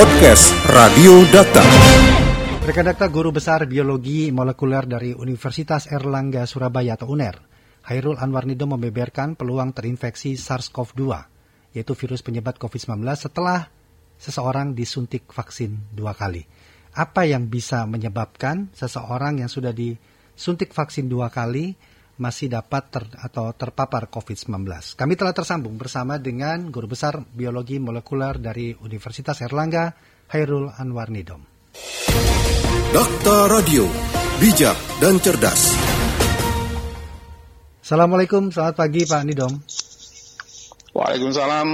Podcast Radio Data. Rekan Data, Guru Besar Biologi Molekuler dari Universitas Airlangga Surabaya atau UNER, Chairul Anwar Nidom membeberkan peluang terinfeksi SARS-CoV-2, yaitu virus penyebab COVID-19 setelah seseorang disuntik vaksin 2 kali. Apa yang bisa menyebabkan seseorang yang sudah disuntik vaksin 2 kali masih dapat terpapar COVID-19. Kami telah tersambung bersama dengan Guru Besar Biologi Molekuler dari Universitas Airlangga, Chairul Anwar Nidom. Dokter Radio, bijak dan cerdas. Assalamualaikum, selamat pagi Pak Nidom. Waalaikumsalam,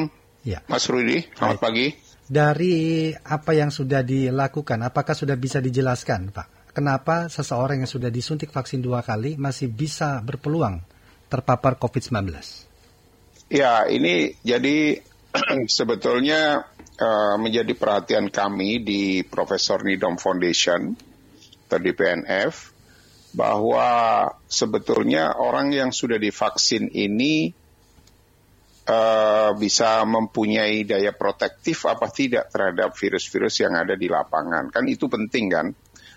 ya. Mas Rudi, selamat pagi. Dari apa yang sudah dilakukan, apakah sudah bisa dijelaskan Pak? Kenapa seseorang yang sudah disuntik vaksin 2 kali masih bisa berpeluang terpapar COVID-19? Ya, ini jadi sebetulnya menjadi perhatian kami di Professor Nidom Foundation atau di PNF, bahwa sebetulnya orang yang sudah divaksin ini bisa mempunyai daya protektif apa tidak terhadap virus-virus yang ada di lapangan. Kan itu penting kan?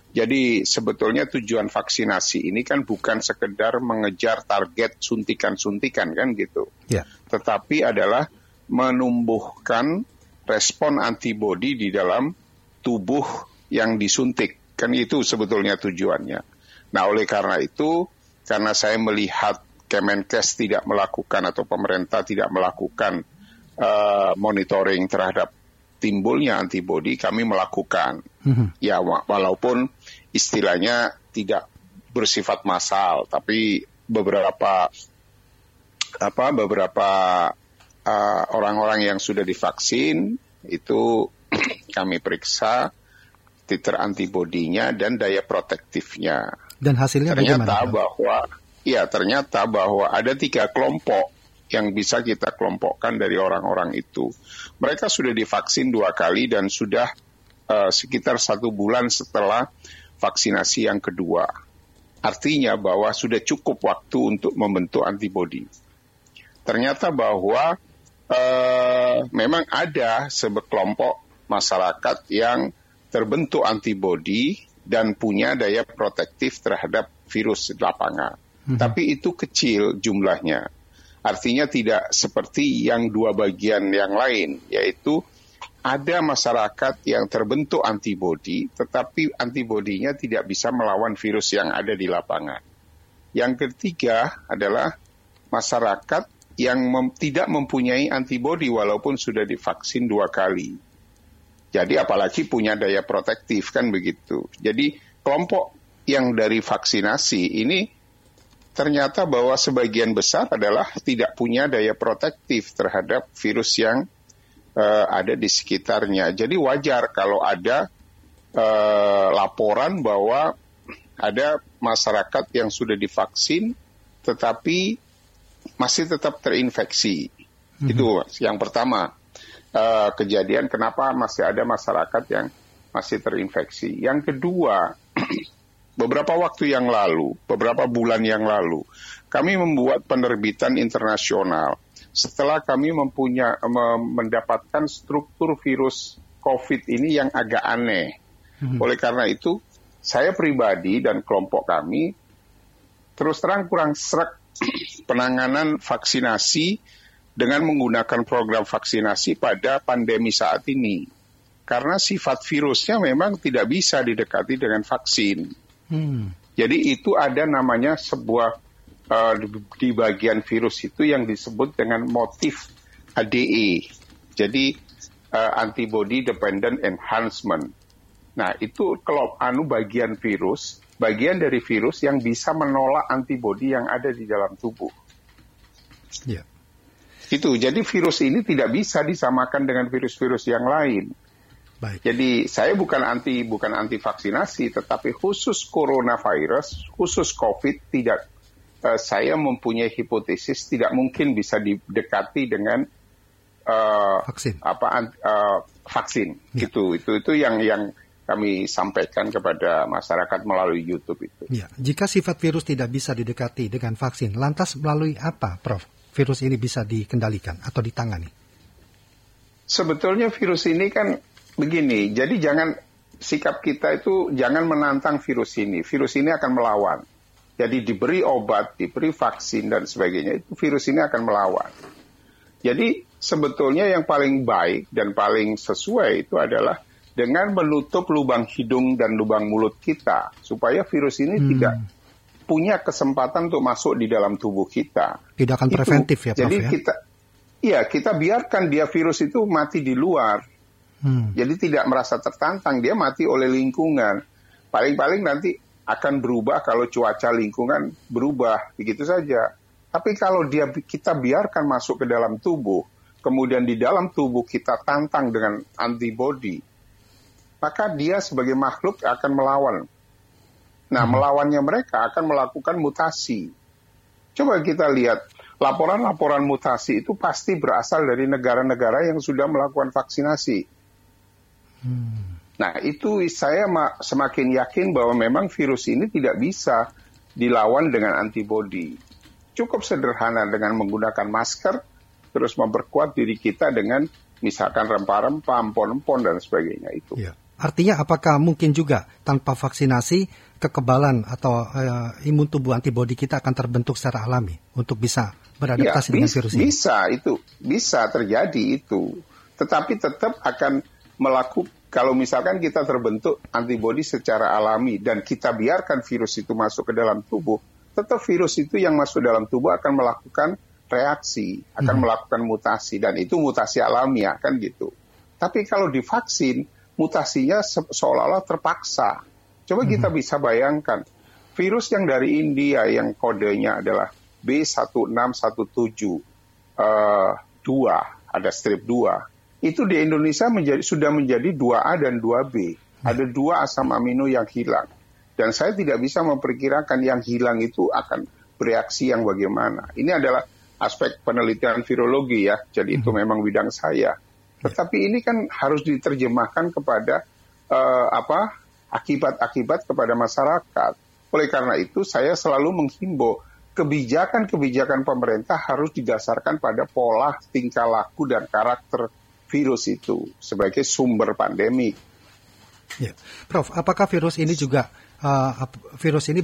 Jadi sebetulnya tujuan vaksinasi ini kan bukan sekedar mengejar target suntikan-suntikan kan gitu. Yeah. Tetapi adalah menumbuhkan respon antibodi di dalam tubuh yang disuntik. Kan itu sebetulnya tujuannya. Nah, oleh karena itu, karena saya melihat Kemenkes tidak melakukan atau pemerintah tidak melakukan monitoring terhadap timbulnya antibodi, kami melakukan. Ya, walaupun istilahnya tidak bersifat massal, tapi beberapa orang-orang yang sudah divaksin itu kami periksa titer antibodinya dan daya protektifnya. Dan hasilnya ternyata bagaimana? Ternyata bahwa ada 3 kelompok yang bisa kita kelompokkan dari orang-orang itu. Mereka sudah divaksin 2 kali dan sudah sekitar 1 bulan setelah vaksinasi yang kedua. Artinya bahwa sudah cukup waktu untuk membentuk antibodi. Ternyata bahwa memang ada sekelompok masyarakat yang terbentuk antibodi dan punya daya protektif terhadap virus lapangan. Tapi itu kecil jumlahnya. Artinya tidak seperti yang 2 bagian yang lain, yaitu ada masyarakat yang terbentuk antibodi, tetapi antibodinya tidak bisa melawan virus yang ada di lapangan. Yang ketiga adalah masyarakat yang tidak mempunyai antibodi walaupun sudah divaksin 2 kali. Jadi apalagi punya daya protektif, kan begitu. Jadi kelompok yang dari vaksinasi ini ternyata bahwa sebagian besar adalah tidak punya daya protektif terhadap virus yang ada di sekitarnya. Jadi wajar kalau ada laporan bahwa ada masyarakat yang sudah divaksin tetapi masih tetap terinfeksi. Itu yang pertama kejadian kenapa masih ada masyarakat yang masih terinfeksi. Yang kedua, beberapa waktu yang lalu, beberapa bulan yang lalu, kami membuat penerbitan internasional setelah kami mendapatkan struktur virus COVID ini yang agak aneh. Oleh karena itu, saya pribadi dan kelompok kami terus terang kurang sreg penanganan vaksinasi dengan menggunakan program vaksinasi pada pandemi saat ini. Karena sifat virusnya memang tidak bisa didekati dengan vaksin. Jadi itu ada namanya sebuah di bagian virus itu yang disebut dengan motif ADE. Jadi antibody dependent enhancement. Nah, itu kalau bagian virus, bagian dari virus yang bisa menolak antibody yang ada di dalam tubuh. Yeah. Itu. Jadi virus ini tidak bisa disamakan dengan virus-virus yang lain. Baik. Jadi saya bukan anti vaksinasi, tetapi khusus coronavirus, khusus COVID tidak, saya mempunyai hipotesis tidak mungkin bisa didekati dengan vaksin. Vaksin. Ya. Itu yang kami sampaikan kepada masyarakat melalui YouTube itu. Ya. Jika sifat virus tidak bisa didekati dengan vaksin, lantas melalui apa, Prof? Virus ini bisa dikendalikan atau ditangani? Sebetulnya virus ini kan begini, jadi jangan sikap kita itu jangan menantang virus ini. Virus ini akan melawan. Jadi diberi obat, diberi vaksin dan sebagainya, itu virus ini akan melawan. Jadi sebetulnya yang paling baik dan paling sesuai itu adalah dengan menutup lubang hidung dan lubang mulut kita supaya virus ini tidak punya kesempatan untuk masuk di dalam tubuh kita. Tidak akan preventif ya, Prof. Jadi ya? kita biarkan dia virus itu mati di luar. Jadi tidak merasa tertantang, dia mati oleh lingkungan. Paling-paling nanti akan berubah kalau cuaca lingkungan berubah, begitu saja. Tapi kalau dia kita biarkan masuk ke dalam tubuh, kemudian di dalam tubuh kita tantang dengan antibodi, maka dia sebagai makhluk akan melawan. Nah, melawannya mereka akan melakukan mutasi. Coba kita lihat, laporan-laporan mutasi itu pasti berasal dari negara-negara yang sudah melakukan vaksinasi. Nah, itu saya semakin yakin bahwa memang virus ini tidak bisa dilawan dengan antibodi. Cukup sederhana dengan menggunakan masker, terus memperkuat diri kita dengan misalkan rempah-rempah, empon-empon, dan sebagainya itu. Ya. Artinya apakah mungkin juga tanpa vaksinasi kekebalan atau imun tubuh antibodi kita akan terbentuk secara alami untuk bisa beradaptasi dengan virus ini? Bisa, itu bisa terjadi itu. Tetapi tetap akan melakukan. Kalau misalkan kita terbentuk antibodi secara alami dan kita biarkan virus itu masuk ke dalam tubuh, tetap virus itu yang masuk dalam tubuh akan melakukan reaksi, akan melakukan mutasi, dan itu mutasi alamiah kan gitu. Tapi kalau divaksin, mutasinya seolah-olah terpaksa. Coba kita bisa bayangkan, virus yang dari India yang kodenya adalah B1617 2, ada strip 2. Itu di Indonesia sudah menjadi 2A dan 2B. Ada 2 asam amino yang hilang. Dan saya tidak bisa memperkirakan yang hilang itu akan bereaksi yang bagaimana. Ini adalah aspek penelitian virologi ya, jadi itu memang bidang saya. Tetapi ini kan harus diterjemahkan kepada akibat-akibat kepada masyarakat. Oleh karena itu saya selalu menghimbau kebijakan-kebijakan pemerintah harus didasarkan pada pola, tingkah laku, dan karakter virus itu sebagai sumber pandemi. Ya. Prof, apakah virus ini juga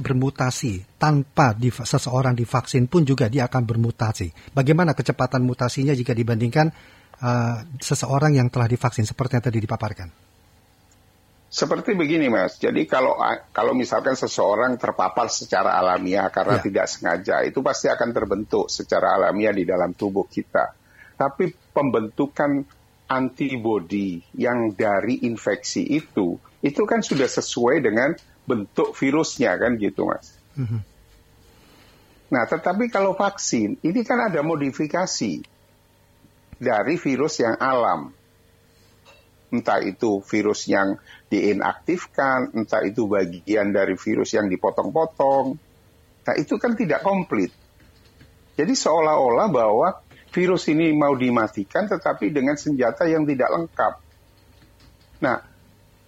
bermutasi tanpa seseorang divaksin pun juga dia akan bermutasi? Bagaimana kecepatan mutasinya jika dibandingkan seseorang yang telah divaksin seperti yang tadi dipaparkan? Seperti begini, Mas. Jadi kalau misalkan seseorang terpapar secara alamiah karena tidak sengaja, itu pasti akan terbentuk secara alamiah di dalam tubuh kita. Tapi pembentukan antibodi yang dari infeksi itu kan sudah sesuai dengan bentuk virusnya kan gitu, Mas. Nah, tetapi kalau vaksin, ini kan ada modifikasi dari virus yang alam. Entah itu virus yang diinaktifkan, entah itu bagian dari virus yang dipotong-potong. Nah, itu kan tidak komplit. Jadi seolah-olah bahwa virus ini mau dimatikan tetapi dengan senjata yang tidak lengkap. Nah,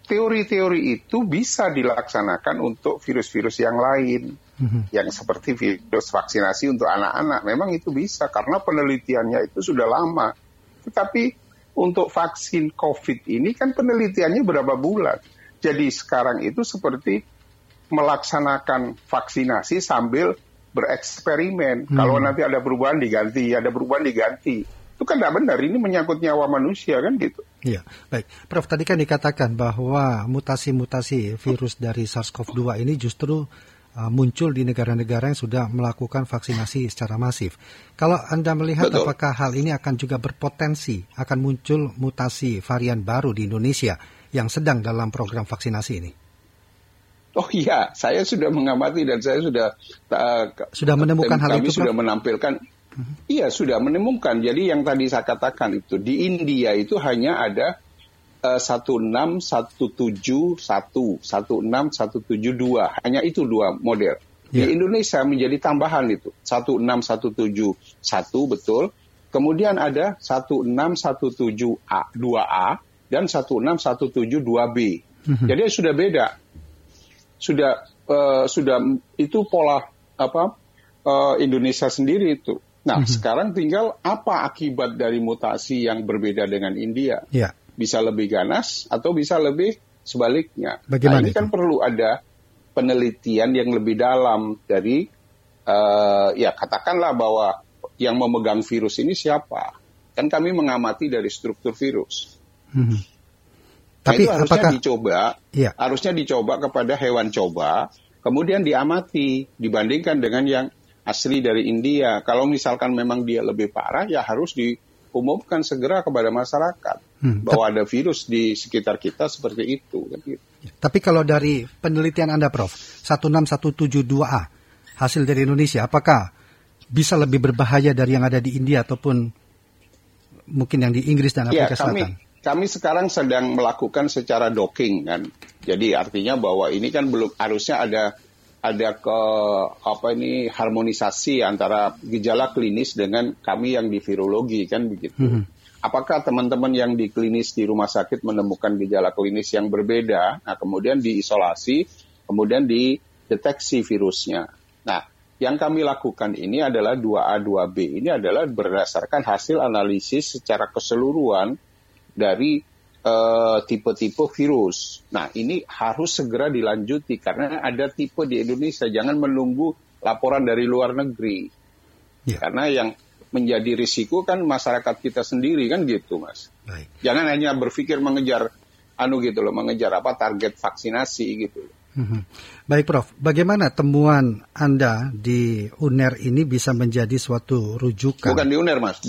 teori-teori itu bisa dilaksanakan untuk virus-virus yang lain. Yang seperti virus vaksinasi untuk anak-anak. Memang itu bisa karena penelitiannya itu sudah lama. Tetapi untuk vaksin COVID ini kan penelitiannya berapa bulan. Jadi sekarang itu seperti melaksanakan vaksinasi sambil bereksperimen. Kalau nanti ada perubahan diganti, itu kan tidak benar, ini menyangkut nyawa manusia kan gitu. Iya, baik. Prof, tadi kan dikatakan bahwa mutasi-mutasi virus dari SARS-CoV-2 ini justru muncul di negara-negara yang sudah melakukan vaksinasi secara masif. Kalau Anda melihat apakah hal ini akan juga berpotensi akan muncul mutasi varian baru di Indonesia yang sedang dalam program vaksinasi ini? Oh iya, saya sudah mengamati dan saya sudah menemukan hal itu. Kami sudah menampilkan, iya sudah menemukan. Jadi yang tadi saya katakan itu di India itu hanya ada 16171, 16172, hanya itu 2 model. Yeah. Di Indonesia menjadi tambahan itu 16171 betul. Kemudian ada 16172A, 2A dan 16172B. Jadi sudah beda. Sudah itu pola Indonesia sendiri itu. Nah, sekarang tinggal apa akibat dari mutasi yang berbeda dengan India. Ya. bisa lebih ganas atau bisa lebih sebaliknya. Bagaimana? Nah, ini kan perlu ada penelitian yang lebih dalam dari ya katakanlah bahwa yang memegang virus ini siapa? Kan kami mengamati dari struktur virus. Hmm. Tapi nah, itu harusnya dicoba, iya, harusnya dicoba kepada hewan coba, kemudian diamati dibandingkan dengan yang asli dari India. Kalau misalkan memang dia lebih parah, ya harus diumumkan segera kepada masyarakat bahwa ada virus di sekitar kita seperti itu. Tapi kalau dari penelitian Anda, Prof, 16172A hasil dari Indonesia, apakah bisa lebih berbahaya dari yang ada di India ataupun mungkin yang di Inggris dan Afrika Selatan? Kami sekarang sedang melakukan secara docking kan. Jadi artinya bahwa ini kan belum harusnya ada ke harmonisasi antara gejala klinis dengan kami yang di virologi kan begitu. Hmm. Apakah teman-teman yang di klinis di rumah sakit menemukan gejala klinis yang berbeda, nah kemudian diisolasi, kemudian dideteksi virusnya. Nah, yang kami lakukan ini adalah 2A, 2B. Ini adalah berdasarkan hasil analisis secara keseluruhan dari tipe-tipe virus. Nah, ini harus segera dilanjuti karena ada tipe di Indonesia. Jangan menunggu laporan dari luar negeri. Ya. Karena yang menjadi risiko kan masyarakat kita sendiri kan gitu, Mas. Baik. Jangan hanya berpikir mengejar mengejar target vaksinasi gitu. Baik, Prof. Bagaimana temuan Anda di UNER ini bisa menjadi suatu rujukan? Bukan di UNER, Mas.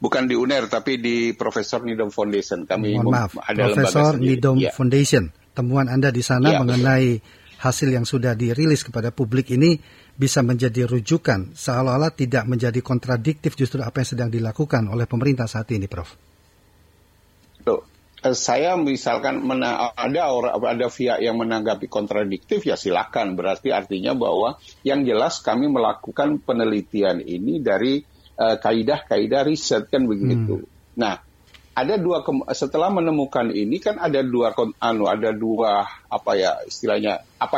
Bukan di UNER, tapi di Professor Nidom Foundation. Professor Nidom Foundation. Temuan Anda di sana mengenai hasil yang sudah dirilis kepada publik ini bisa menjadi rujukan, seolah-olah tidak menjadi kontradiktif justru apa yang sedang dilakukan oleh pemerintah saat ini, Prof. Saya misalkan ada pihak yang menanggapi kontradiktif, ya silakan. Berarti artinya bahwa yang jelas kami melakukan penelitian ini dari kaidah-kaidah riset kan begitu. Nah, ada setelah menemukan ini kan ada dua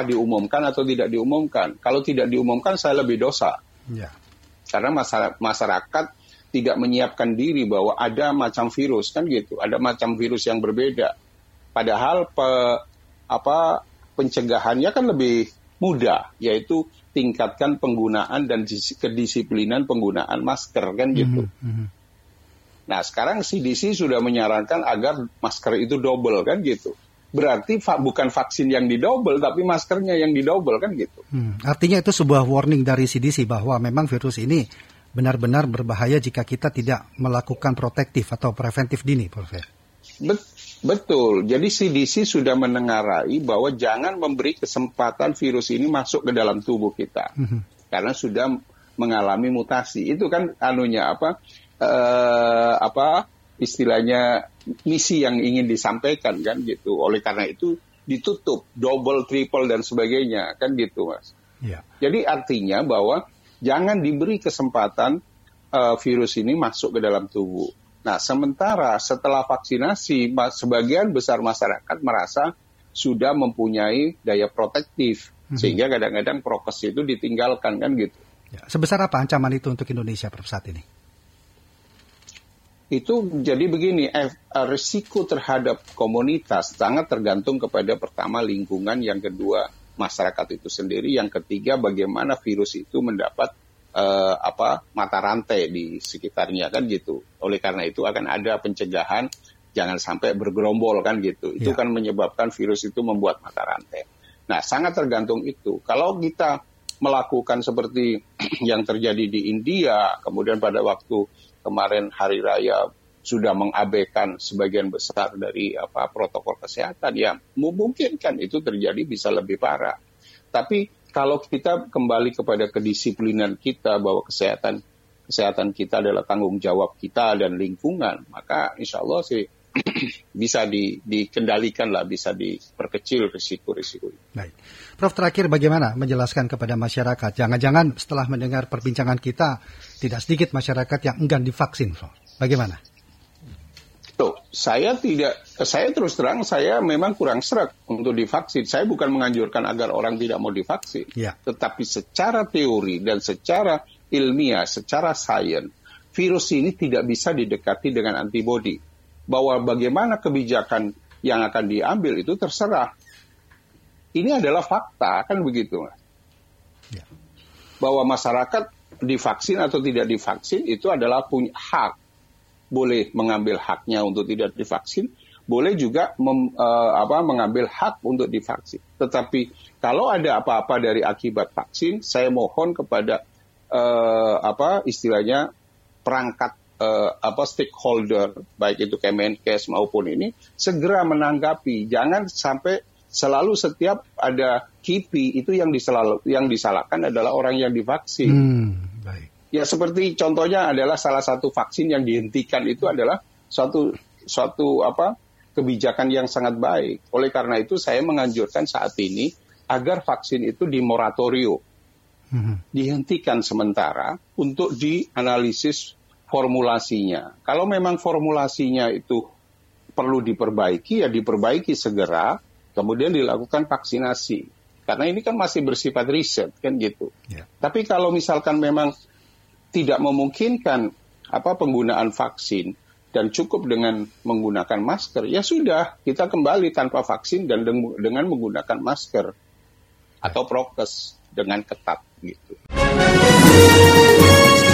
diumumkan atau tidak diumumkan. Kalau tidak diumumkan saya lebih dosa. Ya. Karena masyarakat tidak menyiapkan diri bahwa ada macam virus kan gitu, ada macam virus yang berbeda. Padahal pencegahannya kan lebih mudah, yaitu tingkatkan penggunaan dan kedisiplinan penggunaan masker kan gitu. Mm-hmm. Nah sekarang CDC sudah menyarankan agar masker itu double kan gitu. Berarti bukan vaksin yang didobel, tapi maskernya yang didobel kan gitu. Artinya itu sebuah warning dari CDC bahwa memang virus ini benar-benar berbahaya jika kita tidak melakukan protektif atau preventif dini, Prof. Betul. Jadi CDC sudah menengarai bahwa jangan memberi kesempatan virus ini masuk ke dalam tubuh kita. Karena sudah mengalami mutasi. Itu kan misi yang ingin disampaikan kan gitu. Oleh karena itu ditutup double, triple dan sebagainya kan gitu, Mas. Ya. Jadi artinya bahwa jangan diberi kesempatan virus ini masuk ke dalam tubuh. Nah, sementara setelah vaksinasi, sebagian besar masyarakat merasa sudah mempunyai daya protektif. Sehingga kadang-kadang prokes itu ditinggalkan, kan gitu. Ya, sebesar apa ancaman itu untuk Indonesia, Prof, saat ini? Itu jadi begini, risiko terhadap komunitas sangat tergantung kepada pertama lingkungan, yang kedua masyarakat itu sendiri, yang ketiga bagaimana virus itu mendapat mata rantai di sekitarnya kan gitu. Oleh karena itu akan ada pencegahan, jangan sampai bergerombol kan gitu. Itu kan menyebabkan virus itu membuat mata rantai. Nah, sangat tergantung itu. Kalau kita melakukan seperti yang terjadi di India, kemudian pada waktu kemarin Hari Raya sudah mengabaikan sebagian besar dari protokol kesehatan, ya mungkin kan itu terjadi, bisa lebih parah. Tapi kalau kita kembali kepada kedisiplinan kita bahwa kesehatan kita adalah tanggung jawab kita dan lingkungan, maka insya Allah sih bisa dikendalikan lah, bisa diperkecil risiko-risiko. Baik, Prof, terakhir bagaimana menjelaskan kepada masyarakat? Jangan-jangan setelah mendengar perbincangan kita tidak sedikit masyarakat yang enggan divaksin, Prof. Bagaimana? Saya terus terang, saya memang kurang sreg untuk divaksin. Saya bukan menganjurkan agar orang tidak mau divaksin. Ya. Tetapi secara teori dan secara ilmiah, secara sains, virus ini tidak bisa didekati dengan antibodi. bahwa bagaimana kebijakan yang akan diambil itu terserah. Ini adalah fakta, kan begitu. Ya. Bahwa masyarakat divaksin atau tidak divaksin itu adalah punya hak. Boleh mengambil haknya untuk tidak divaksin, boleh juga mengambil hak untuk divaksin. Tetapi kalau ada apa-apa dari akibat vaksin, saya mohon kepada perangkat stakeholder, baik itu Kemenkes maupun ini, segera menanggapi. Jangan sampai selalu setiap ada KIPI itu yang disalahkan adalah orang yang divaksin. Baik. Ya seperti contohnya adalah salah satu vaksin yang dihentikan itu adalah suatu kebijakan yang sangat baik. Oleh karena itu saya menganjurkan saat ini agar vaksin itu dimoratorium, dihentikan sementara untuk dianalisis formulasinya. Kalau memang formulasinya itu perlu diperbaiki, ya diperbaiki segera, kemudian dilakukan vaksinasi. Karena ini kan masih bersifat riset, kan gitu. Yeah. Tapi kalau misalkan memang tidak memungkinkan penggunaan vaksin dan cukup dengan menggunakan masker, ya sudah kita kembali tanpa vaksin dan dengan menggunakan masker atau prokes dengan ketat gitu.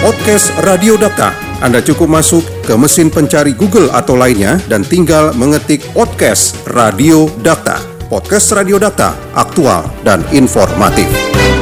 Podcast Radio Data. Anda cukup masuk ke mesin pencari Google atau lainnya dan tinggal mengetik Podcast Radio Data. Podcast Radio Data, aktual dan informatif.